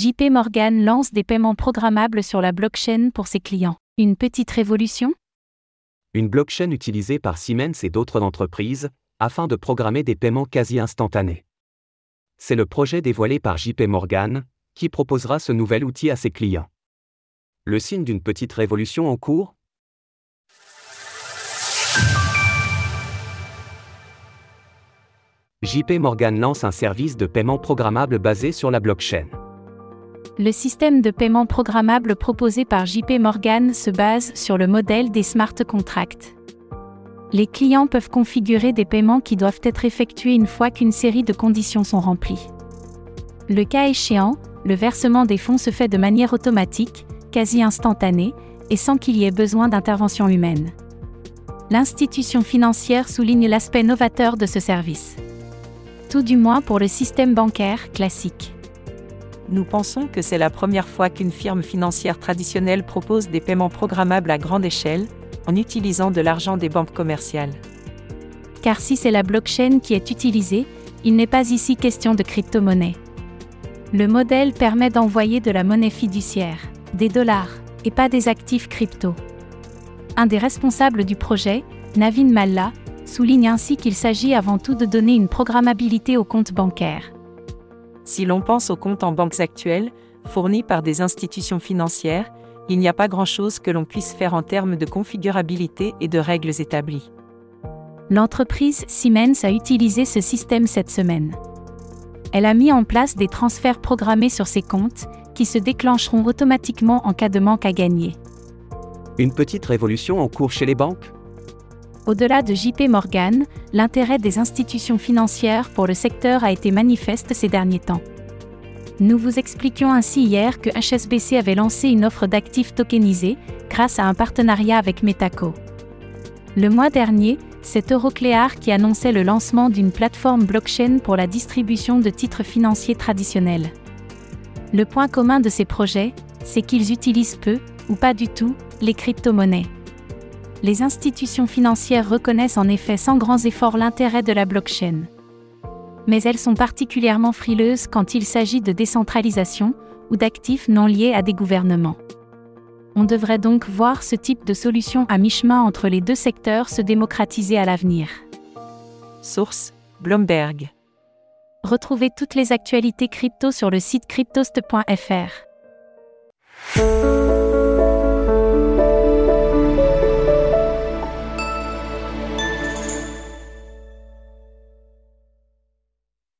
JPMorgan lance des paiements programmables sur la blockchain pour ses clients. Une petite révolution ? Une blockchain utilisée par Siemens et d'autres entreprises, afin de programmer des paiements quasi instantanés. C'est le projet dévoilé par JPMorgan, qui proposera ce nouvel outil à ses clients. Le signe d'une petite révolution en cours ? JPMorgan lance un service de paiement programmable basé sur la blockchain. Le système de paiement programmable proposé par JPMorgan se base sur le modèle des smart contracts. Les clients peuvent configurer des paiements qui doivent être effectués une fois qu'une série de conditions sont remplies. Le cas échéant, le versement des fonds se fait de manière automatique, quasi instantanée, et sans qu'il y ait besoin d'intervention humaine. L'institution financière souligne l'aspect novateur de ce service. Tout du moins pour le système bancaire classique. Nous pensons que c'est la première fois qu'une firme financière traditionnelle propose des paiements programmables à grande échelle, en utilisant de l'argent des banques commerciales. Car si c'est la blockchain qui est utilisée, il n'est pas ici question de crypto-monnaie. Le modèle permet d'envoyer de la monnaie fiduciaire, des dollars, et pas des actifs crypto. Un des responsables du projet, Navin Malla, souligne ainsi qu'il s'agit avant tout de donner une programmabilité aux comptes bancaires. Si l'on pense aux comptes en banques actuels, fournis par des institutions financières, il n'y a pas grand-chose que l'on puisse faire en termes de configurabilité et de règles établies. L'entreprise Siemens a utilisé ce système cette semaine. Elle a mis en place des transferts programmés sur ses comptes, qui se déclencheront automatiquement en cas de manque à gagner. Une petite révolution en cours chez les banques ? Au-delà de JPMorgan, l'intérêt des institutions financières pour le secteur a été manifeste ces derniers temps. Nous vous expliquions ainsi hier que HSBC avait lancé une offre d'actifs tokenisés, grâce à un partenariat avec Metaco. Le mois dernier, c'est Euroclear qui annonçait le lancement d'une plateforme blockchain pour la distribution de titres financiers traditionnels. Le point commun de ces projets, c'est qu'ils utilisent peu, ou pas du tout, les crypto-monnaies. Les institutions financières reconnaissent en effet sans grands efforts l'intérêt de la blockchain. Mais elles sont particulièrement frileuses quand il s'agit de décentralisation ou d'actifs non liés à des gouvernements. On devrait donc voir ce type de solution à mi-chemin entre les deux secteurs se démocratiser à l'avenir. Source : Bloomberg. Retrouvez toutes les actualités crypto sur le site cryptoast.fr.